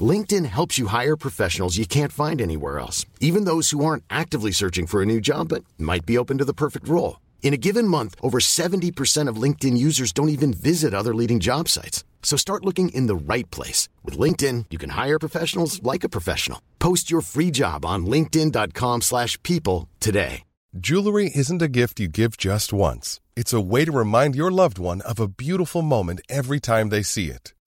LinkedIn helps you hire professionals you can't find anywhere else, even those who aren't actively searching for a new job but might be open to the perfect role. In a given month, over 70% of LinkedIn users don't even visit other leading job sites. So start looking in the right place. With LinkedIn, you can hire professionals like a professional. Post your free job on linkedin.com/people today. Jewelry isn't a gift you give just once. It's a way to remind your loved one of a beautiful moment every time they see it.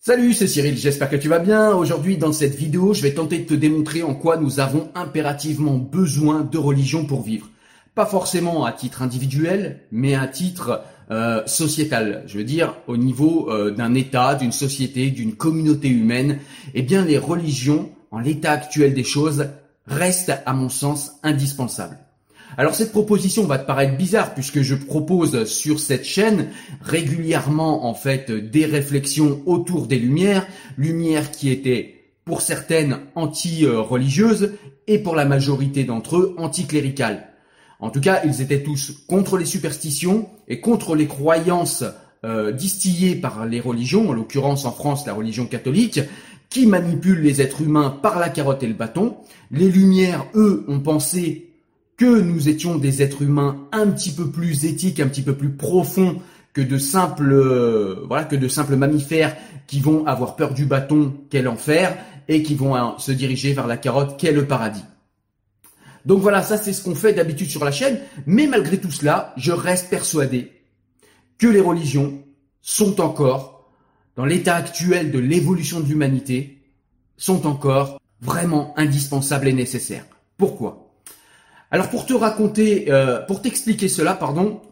Salut, c'est Cyril, j'espère que tu vas bien. Aujourd'hui, dans cette vidéo, je vais tenter de te démontrer en quoi nous avons impérativement besoin de religion pour vivre. Pas forcément à titre individuel, mais à titre sociétal. Je veux dire, au niveau d'un État, d'une société, d'une communauté humaine, eh bien les religions, en l'état actuel des choses, restent à mon sens indispensables. Alors cette proposition va te paraître bizarre puisque je propose sur cette chaîne régulièrement en fait des réflexions autour des lumières qui étaient pour certaines anti-religieuses et pour la majorité d'entre eux anti-cléricales. En tout cas, ils étaient tous contre les superstitions et contre les croyances distillées par les religions, en l'occurrence en France la religion catholique, qui manipule les êtres humains par la carotte et le bâton. Les lumières, eux, ont pensé que nous étions des êtres humains un petit peu plus éthiques, un petit peu plus profonds que de simples mammifères qui vont avoir peur du bâton qu'est l'enfer et qui vont se diriger vers la carotte qu'est le paradis. Donc voilà, ça c'est ce qu'on fait d'habitude sur la chaîne, mais malgré tout cela, je reste persuadé que les religions sont encore, dans l'état actuel de l'évolution de l'humanité, sont encore vraiment indispensables et nécessaires. Pourquoi ? Alors pour t'expliquer cela,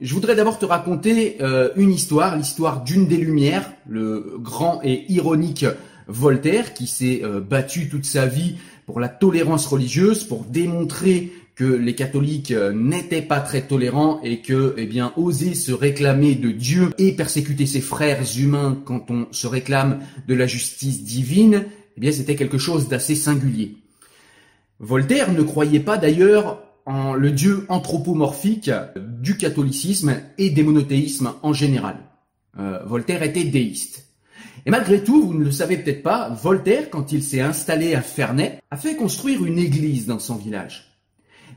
je voudrais d'abord te raconter une histoire, l'histoire d'une des Lumières, le grand et ironique Voltaire qui s'est battu toute sa vie pour la tolérance religieuse, pour démontrer que les catholiques n'étaient pas très tolérants et que, oser se réclamer de Dieu et persécuter ses frères humains quand on se réclame de la justice divine, c'était quelque chose d'assez singulier. Voltaire ne croyait pas d'ailleurs en le dieu anthropomorphique du catholicisme et des monothéismes en général. Voltaire était déiste. Et malgré tout, vous ne le savez peut-être pas, Voltaire, quand il s'est installé à Ferney, a fait construire une église dans son village.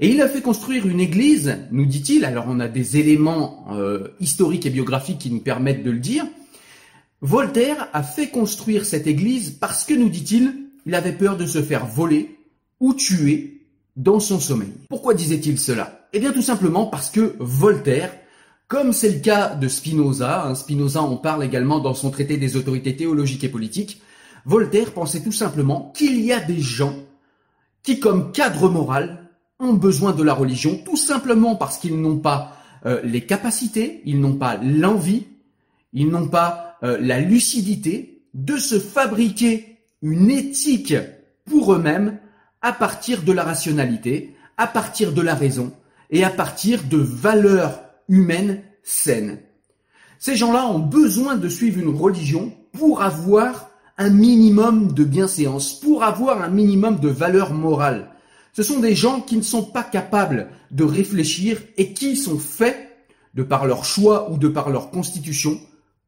Et il a fait construire une église, nous dit-il, alors on a des éléments historiques et biographiques qui nous permettent de le dire. Voltaire a fait construire cette église parce que, nous dit-il, il avait peur de se faire voler ou tuer dans son sommeil. Pourquoi disait-il cela ? Tout simplement parce que Voltaire, comme c'est le cas de Spinoza, Spinoza en parle également dans son traité des autorités théologiques et politiques, Voltaire pensait tout simplement qu'il y a des gens qui, comme cadre moral, ont besoin de la religion, tout simplement parce qu'ils n'ont pas les capacités, ils n'ont pas l'envie, ils n'ont pas la lucidité de se fabriquer une éthique pour eux-mêmes à partir de la rationalité, à partir de la raison et à partir de valeurs humaines saines. Ces gens-là ont besoin de suivre une religion pour avoir un minimum de bienséance, pour avoir un minimum de valeur morale. Ce sont des gens qui ne sont pas capables de réfléchir et qui sont faits, de par leur choix ou de par leur constitution,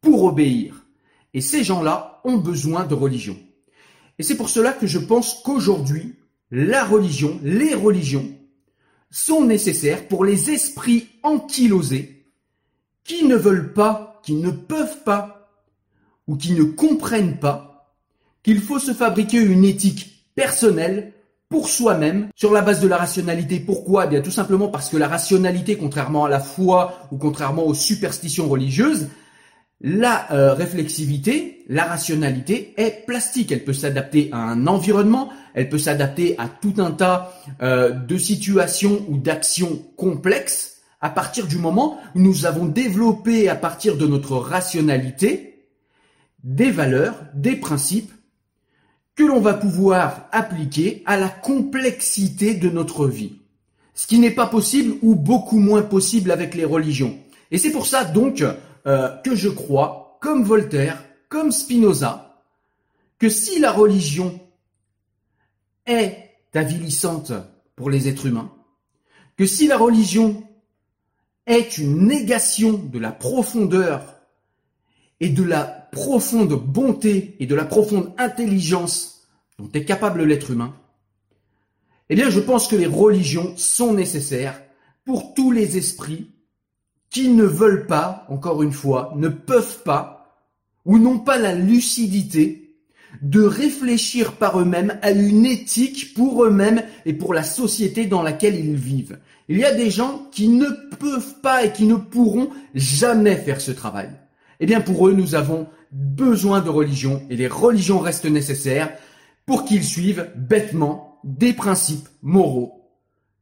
pour obéir. Et ces gens-là ont besoin de religion. Et c'est pour cela que je pense qu'aujourd'hui, la religion, les religions, sont nécessaires pour les esprits ankylosés qui ne veulent pas, qui ne peuvent pas ou qui ne comprennent pas qu'il faut se fabriquer une éthique personnelle pour soi-même sur la base de la rationalité. Pourquoi ? Eh bien, tout simplement parce que la rationalité, contrairement à la foi ou contrairement aux superstitions religieuses, la réflexivité, la rationalité est plastique. Elle peut s'adapter à un environnement, elle peut s'adapter à tout un tas de situations ou d'actions complexes à partir du moment où nous avons développé à partir de notre rationalité des valeurs, des principes que l'on va pouvoir appliquer à la complexité de notre vie. Ce qui n'est pas possible ou beaucoup moins possible avec les religions. Et c'est pour ça donc que je crois, comme Voltaire, comme Spinoza, que si la religion est avilissante pour les êtres humains, que si la religion est une négation de la profondeur et de la profonde bonté et de la profonde intelligence dont est capable l'être humain, eh bien je pense que les religions sont nécessaires pour tous les esprits qui ne veulent pas, encore une fois, ne peuvent pas ou n'ont pas la lucidité de réfléchir par eux-mêmes à une éthique pour eux-mêmes et pour la société dans laquelle ils vivent. Il y a des gens qui ne peuvent pas et qui ne pourront jamais faire ce travail. Eh bien pour eux, nous avons besoin de religion et les religions restent nécessaires pour qu'ils suivent bêtement des principes moraux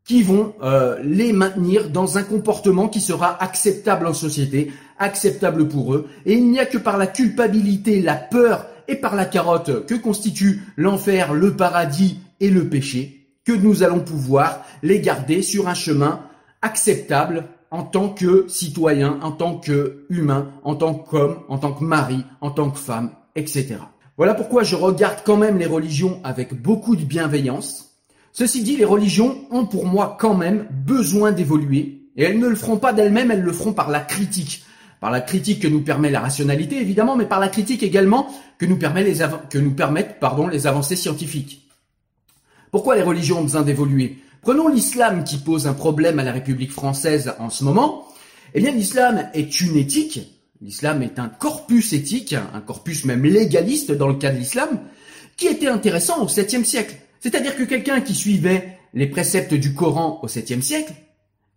qui vont les maintenir dans un comportement qui sera acceptable en société, acceptable pour eux. Et il n'y a que par la culpabilité, la peur et par la carotte que constituent l'enfer, le paradis et le péché que nous allons pouvoir les garder sur un chemin acceptable en tant que citoyen, en tant qu'humain, en tant qu'homme, en tant que mari, en tant que femme, etc. Voilà pourquoi je regarde quand même les religions avec beaucoup de bienveillance. Ceci dit, les religions ont pour moi quand même besoin d'évoluer et elles ne le feront pas d'elles-mêmes, elles le feront par la critique que nous permet la rationalité évidemment, mais par la critique également que nous permet les avancées scientifiques. Pourquoi les religions ont besoin d'évoluer ? Prenons l'islam qui pose un problème à la République française en ce moment. Eh bien, l'islam est une éthique, l'islam est un corpus éthique, un corpus même légaliste dans le cas de l'islam, qui était intéressant au 7e siècle. C'est-à-dire que quelqu'un qui suivait les préceptes du Coran au 7e siècle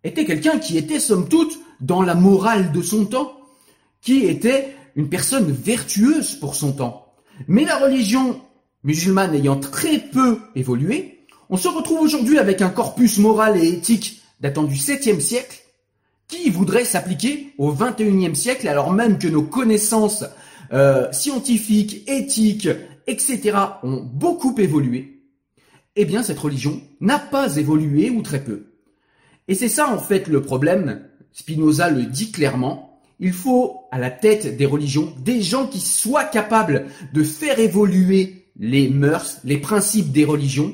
était quelqu'un qui était, somme toute, dans la morale de son temps, qui était une personne vertueuse pour son temps. Mais la religion musulmane ayant très peu évolué, on se retrouve aujourd'hui avec un corpus moral et éthique datant du 7e siècle qui voudrait s'appliquer au 21e siècle, alors même que nos connaissances scientifiques, éthiques, etc. ont beaucoup évolué. Eh bien, cette religion n'a pas évolué ou très peu. Et c'est ça, en fait, le problème. Spinoza le dit clairement. Il faut, à la tête des religions, des gens qui soient capables de faire évoluer les mœurs, les principes des religions.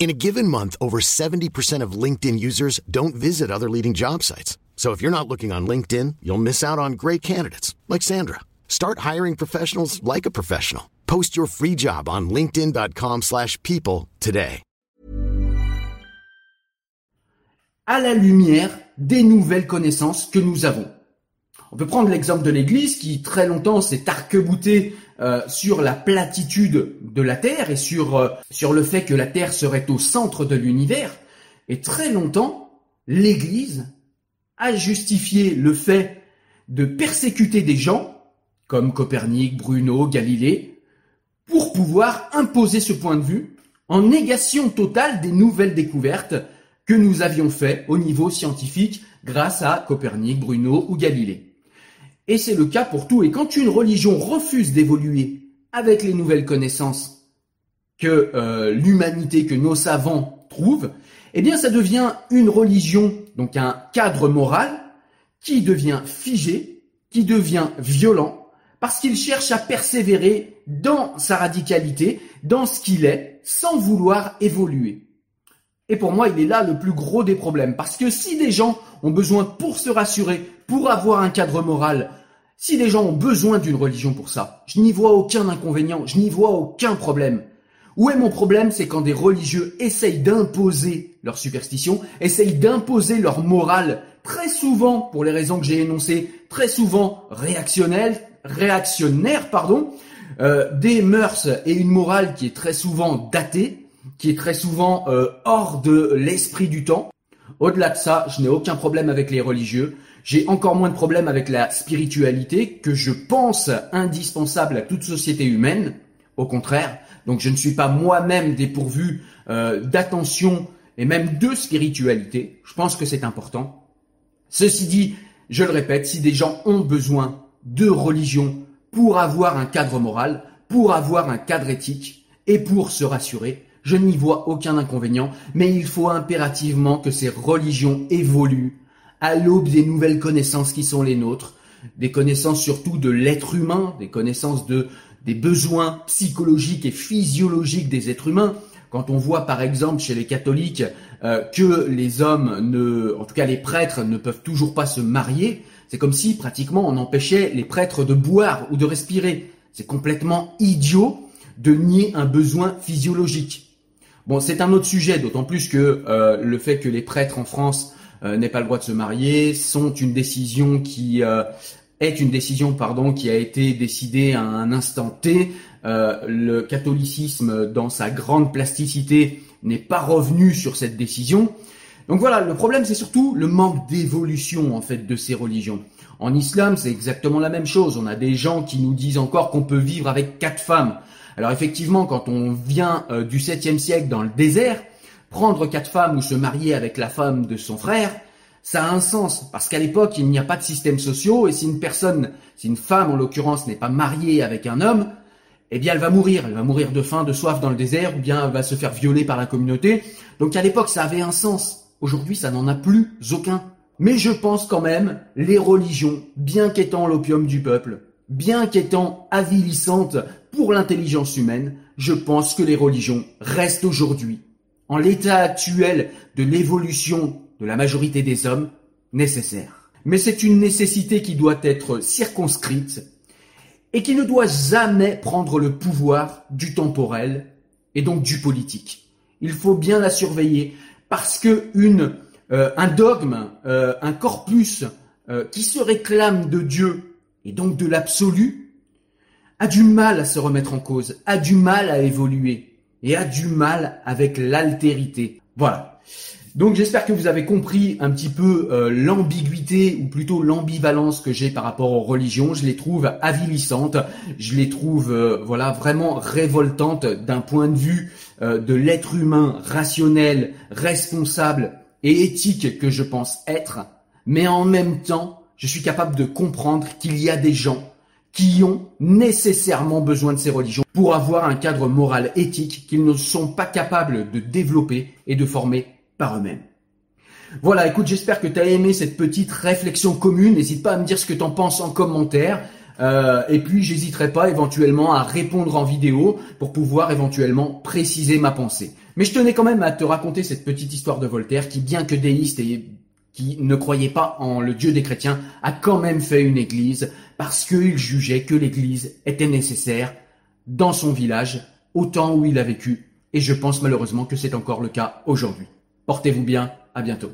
In a given month, over 70% of LinkedIn users don't visit other leading job sites. So if you're not looking on LinkedIn, you'll miss out on great candidates like Sandra. Start hiring professionals like a professional. Post your free job on linkedin.com/people today. À la lumière des nouvelles connaissances que nous avons. On peut prendre l'exemple de l'Église qui très longtemps s'est arc-boutée sur la platitude de la Terre et sur le fait que la Terre serait au centre de l'univers. Et très longtemps, l'Église a justifié le fait de persécuter des gens comme Copernic, Bruno, Galilée, pour pouvoir imposer ce point de vue en négation totale des nouvelles découvertes que nous avions faites au niveau scientifique grâce à Copernic, Bruno ou Galilée. Et c'est le cas pour tout. Et quand une religion refuse d'évoluer avec les nouvelles connaissances que l'humanité, que nos savants trouvent, eh bien ça devient une religion, donc un cadre moral, qui devient figé, qui devient violent, parce qu'il cherche à persévérer dans sa radicalité, dans ce qu'il est, sans vouloir évoluer. Et pour moi, il est là le plus gros des problèmes. Parce que si des gens ont besoin pour se rassurer, pour avoir un cadre moral, si des gens ont besoin d'une religion pour ça, je n'y vois aucun inconvénient, je n'y vois aucun problème. Où est mon problème? C'est quand des religieux essayent d'imposer leur superstition, essayent d'imposer leur morale, très souvent, pour les raisons que j'ai énoncées, très souvent réactionnaires, des mœurs et une morale qui est très souvent datée, qui est très souvent hors de l'esprit du temps. Au-delà de ça, je n'ai aucun problème avec les religieux. J'ai encore moins de problème avec la spiritualité que je pense indispensable à toute société humaine. Au contraire, donc je ne suis pas moi-même dépourvu d'attention et même de spiritualité. Je pense que c'est important. Ceci dit, je le répète, si des gens ont besoin de religion pour avoir un cadre moral, pour avoir un cadre éthique et pour se rassurer, je n'y vois aucun inconvénient, mais il faut impérativement que ces religions évoluent à l'aube des nouvelles connaissances qui sont les nôtres, des connaissances surtout de l'être humain, des connaissances des besoins psychologiques et physiologiques des êtres humains. Quand on voit par exemple chez les catholiques que les hommes, en tout cas les prêtres, ne peuvent toujours pas se marier, c'est comme si pratiquement on empêchait les prêtres de boire ou de respirer. C'est complètement idiot de nier un besoin physiologique. Bon, c'est un autre sujet, d'autant plus que le fait que les prêtres en France n'aient pas le droit de se marier est une décision qui a été décidée à un instant T. Le catholicisme, dans sa grande plasticité, n'est pas revenu sur cette décision. Donc voilà, le problème, c'est surtout le manque d'évolution, en fait, de ces religions. En islam, c'est exactement la même chose. On a des gens qui nous disent encore qu'on peut vivre avec 4 femmes. Alors effectivement, quand on vient du 7e siècle dans le désert, prendre 4 femmes ou se marier avec la femme de son frère, ça a un sens, parce qu'à l'époque, il n'y a pas de système social, et si une femme en l'occurrence n'est pas mariée avec un homme, eh bien elle va mourir de faim, de soif dans le désert, ou bien elle va se faire violer par la communauté. Donc à l'époque, ça avait un sens. Aujourd'hui, ça n'en a plus aucun. Mais je pense quand même, les religions, bien qu'étant l'opium du peuple, bien qu'étant avilissantes pour l'intelligence humaine, je pense que les religions restent aujourd'hui, en l'état actuel de l'évolution de la majorité des hommes, nécessaire. Mais c'est une nécessité qui doit être circonscrite et qui ne doit jamais prendre le pouvoir du temporel et donc du politique. Il faut bien la surveiller parce que un dogme, un corpus qui se réclame de Dieu et donc de l'absolu a du mal à se remettre en cause, a du mal à évoluer et a du mal avec l'altérité. Voilà. Donc j'espère que vous avez compris un petit peu l'ambiguïté ou plutôt l'ambivalence que j'ai par rapport aux religions. Je les trouve avilissantes, je les trouve vraiment révoltantes d'un point de vue de l'être humain rationnel, responsable et éthique que je pense être. Mais en même temps, je suis capable de comprendre qu'il y a des gens qui ont nécessairement besoin de ces religions pour avoir un cadre moral éthique qu'ils ne sont pas capables de développer et de former par eux-mêmes. Voilà, écoute, j'espère que tu as aimé cette petite réflexion commune. N'hésite pas à me dire ce que tu en penses en commentaire. Et puis, j'hésiterai pas éventuellement à répondre en vidéo pour pouvoir éventuellement préciser ma pensée. Mais je tenais quand même à te raconter cette petite histoire de Voltaire qui, bien que déiste et qui ne croyait pas en le Dieu des chrétiens, a quand même fait une église parce qu'il jugeait que l'église était nécessaire dans son village, au temps où il a vécu. Et je pense malheureusement que c'est encore le cas aujourd'hui. Portez-vous bien, à bientôt.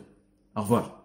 Au revoir.